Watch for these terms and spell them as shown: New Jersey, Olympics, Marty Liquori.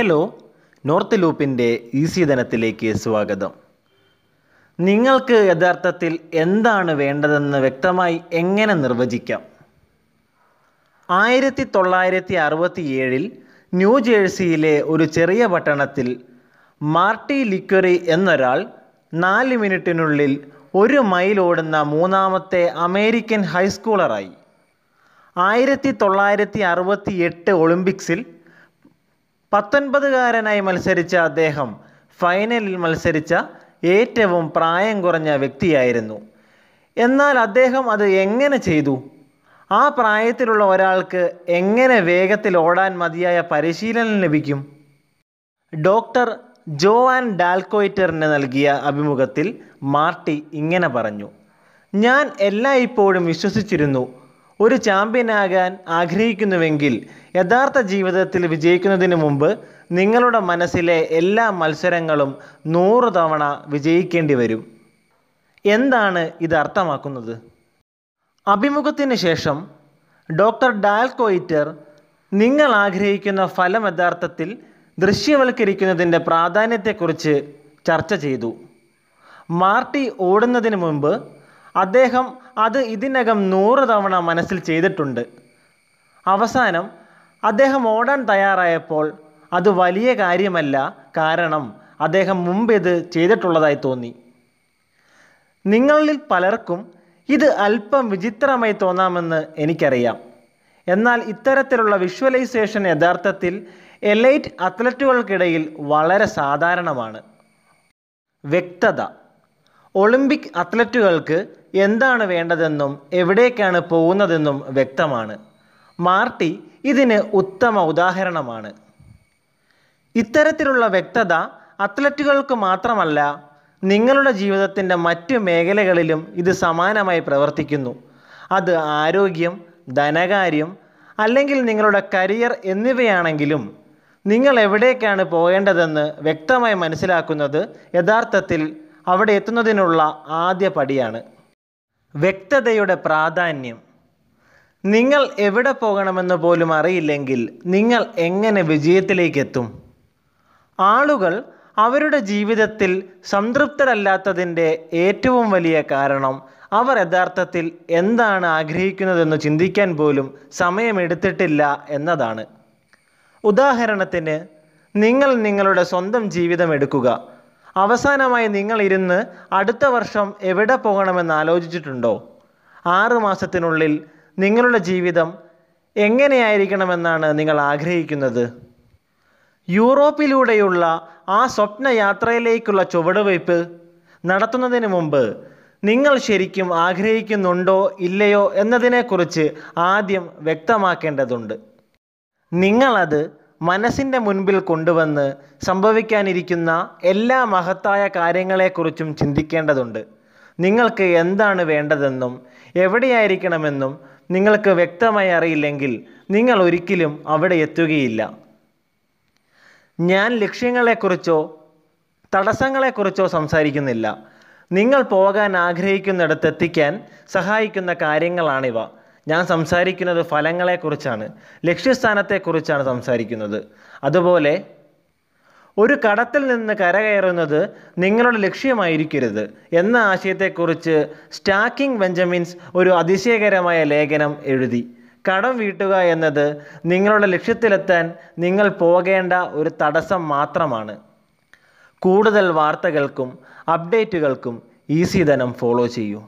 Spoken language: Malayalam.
ഹലോ, നോർത്ത് ലൂപ്പിൻ്റെ ഈസി ധനത്തിലേക്ക് സ്വാഗതം. നിങ്ങൾക്ക് യഥാർത്ഥത്തിൽ എന്താണ് വേണ്ടതെന്ന് വ്യക്തമായി എങ്ങനെ നിർവചിക്കാം? 1967 ന്യൂജേഴ്സിയിലെ ഒരു ചെറിയ പട്ടണത്തിൽ മാർട്ടി ലിക്വറി എന്നൊരാൾ 4 മിനിറ്റിനുള്ളിൽ 1 മൈൽ ഓടുന്ന മൂന്നാമത്തെ അമേരിക്കൻ ഹൈസ്കൂളറായി. 1968 ഒളിമ്പിക്സിൽ 19-കാരനായി മത്സരിച്ച അദ്ദേഹം ഫൈനലിൽ മത്സരിച്ച ഏറ്റവും പ്രായം കുറഞ്ഞ വ്യക്തിയായിരുന്നു. എന്നാൽ അദ്ദേഹം അത് എങ്ങനെ ചെയ്തു? ആ പ്രായത്തിലുള്ള ഒരാൾക്ക് എങ്ങനെ വേഗത്തിൽ ഓടാൻ മതിയായ പരിശീലനം ലഭിക്കും? ഡോക്ടർ ജോആൻ ഡാൽക്കോയിറ്ററിന് നൽകിയ അഭിമുഖത്തിൽ മാർട്ടി ഇങ്ങനെ പറഞ്ഞു: "ഞാൻ എല്ലായ്പ്പോഴും വിശ്വസിച്ചിരുന്നു, ഒരു ചാമ്പ്യനാകാൻ ആഗ്രഹിക്കുന്നുവെങ്കിൽ യഥാർത്ഥ ജീവിതത്തിൽ വിജയിക്കുന്നതിന് മുമ്പ് നിങ്ങളുടെ മനസ്സിലെ എല്ലാ മത്സരങ്ങളും 100 തവണ വിജയിക്കേണ്ടി വരും." എന്താണ് ഇത് അർത്ഥമാക്കുന്നത്? അഭിമുഖത്തിന് ശേഷം ഡോക്ടർ ഡാൽക്കോയിറ്റർ നിങ്ങൾ ആഗ്രഹിക്കുന്ന ഫലം യഥാർത്ഥത്തിൽ ദൃശ്യവൽക്കരിക്കുന്നതിൻ്റെ പ്രാധാന്യത്തെക്കുറിച്ച് ചർച്ച ചെയ്തു. മാർട്ടി ഓടുന്നതിന് മുമ്പ് അദ്ദേഹം അത് ഇതിനകം 100 തവണ മനസ്സിൽ ചെയ്തിട്ടുണ്ട്. അവസാനം അദ്ദേഹം ഓടാൻ തയ്യാറായപ്പോൾ അത് വലിയ കാര്യമല്ല, കാരണം അദ്ദേഹം മുമ്പ് ഇത് ചെയ്തിട്ടുള്ളതായി തോന്നി. നിങ്ങളിൽ പലർക്കും ഇത് അല്പം വിചിത്രമായി തോന്നാമെന്ന് എനിക്കറിയാം. എന്നാൽ ഇത്തരത്തിലുള്ള വിഷ്വലൈസേഷൻ യഥാർത്ഥത്തിൽ എലൈറ്റ് അത്ലറ്റുകൾക്കിടയിൽ വളരെ സാധാരണമാണ്. വ്യക്തത. ഒളിമ്പിക് അത്ലറ്റുകൾക്ക് എന്താണ് വേണ്ടതെന്നും എവിടേക്കാണ് പോകുന്നതെന്നും വ്യക്തമാണ്. മാർട്ടി ഇതിന് ഉത്തമ ഉദാഹരണമാണ്. ഇത്തരത്തിലുള്ള വ്യക്തത അത്ലറ്റുകൾക്ക് മാത്രമല്ല, നിങ്ങളുടെ ജീവിതത്തിൻ്റെ മറ്റു മേഖലകളിലും ഇത് സമാനമായി പ്രവർത്തിക്കുന്നു. അത് ആരോഗ്യം, ധനകാര്യം അല്ലെങ്കിൽ നിങ്ങളുടെ കരിയർ എന്നിവയാണെങ്കിലും നിങ്ങൾ എവിടേക്കാണ് പോകേണ്ടതെന്ന് വ്യക്തമായി മനസ്സിലാക്കുന്നത് യഥാർത്ഥത്തിൽ അവിടെ എത്തുന്നതിനുള്ള ആദ്യ പടിയാണ്. വ്യക്തതയുടെ പ്രാധാന്യം. നിങ്ങൾ എവിടെ പോകണമെന്ന് പോലും അറിയില്ലെങ്കിൽ നിങ്ങൾ എങ്ങനെ വിജയത്തിലേക്കെത്തും? ആളുകൾ അവരുടെ ജീവിതത്തിൽ സംതൃപ്തരല്ലാത്തതിൻ്റെ ഏറ്റവും വലിയ കാരണം അവർ യഥാർത്ഥത്തിൽ എന്താണ് ആഗ്രഹിക്കുന്നതെന്ന് ചിന്തിക്കാൻ പോലും സമയമെടുത്തിട്ടില്ല എന്നതാണ്. ഉദാഹരണത്തിന്, നിങ്ങൾ നിങ്ങളുടെ സ്വന്തം ജീവിതം എടുക്കുക. അവസാനമായി നിങ്ങൾ ഇരുന്ന് അടുത്ത വർഷം എവിടെ പോകണമെന്ന് ആലോചിച്ചിട്ടുണ്ടോ? 6 മാസത്തിനുള്ളിൽ നിങ്ങളുടെ ജീവിതം എങ്ങനെയായിരിക്കണമെന്നാണ് നിങ്ങൾ ആഗ്രഹിക്കുന്നത്? യൂറോപ്പിലൂടെയുള്ള ആ സ്വപ്നയാത്രയിലേക്കുള്ള ചുവടുവയ്പ് നടത്തുന്നതിന് മുമ്പ് നിങ്ങൾ ശരിക്കും ആഗ്രഹിക്കുന്നുണ്ടോ ഇല്ലയോ എന്നതിനെക്കുറിച്ച് ആദ്യം വ്യക്തമാക്കേണ്ടതുണ്ട്. നിങ്ങളത് മനസ്സിൻ്റെ മുൻപിൽ കൊണ്ടുവന്ന് സംഭവിക്കാനിരിക്കുന്ന എല്ലാ മഹത്തായ കാര്യങ്ങളെക്കുറിച്ചും ചിന്തിക്കേണ്ടതുണ്ട്. നിങ്ങൾക്ക് എന്താണ് വേണ്ടതെന്നും എവിടെയായിരിക്കണമെന്നും നിങ്ങൾക്ക് വ്യക്തമായി അറിയില്ലെങ്കിൽ നിങ്ങൾ ഒരിക്കലും അവിടെ എത്തുകയില്ല. ഞാൻ ലക്ഷ്യങ്ങളെക്കുറിച്ചോ തടസ്സങ്ങളെക്കുറിച്ചോ സംസാരിക്കുന്നില്ല. നിങ്ങൾ പോകാൻ ആഗ്രഹിക്കുന്നിടത്തെത്തിക്കാൻ സഹായിക്കുന്ന കാര്യങ്ങളാണിവ. ഞാൻ സംസാരിക്കുന്നത് ഫലങ്ങളെക്കുറിച്ചാണ്, ലക്ഷ്യസ്ഥാനത്തെക്കുറിച്ചാണ് സംസാരിക്കുന്നത്. അതുപോലെ ഒരു കടത്തിൽ നിന്ന് കരകയറുന്നത് നിങ്ങളുടെ ലക്ഷ്യമായിരിക്കരുത് എന്ന ആശയത്തെക്കുറിച്ച് സ്റ്റാക്കിംഗ് ബെഞ്ചമിൻസ് ഒരു അതിശയകരമായ ലേഖനം എഴുതി. കടം വീട്ടുക എന്നത് നിങ്ങളുടെ ലക്ഷ്യത്തിലെത്താൻ നിങ്ങൾ പോകേണ്ട ഒരു തടസ്സം മാത്രമാണ്. കൂടുതൽ വാർത്തകൾക്കും അപ്ഡേറ്റുകൾക്കും ഈസി ധനം ഫോളോ ചെയ്യൂ.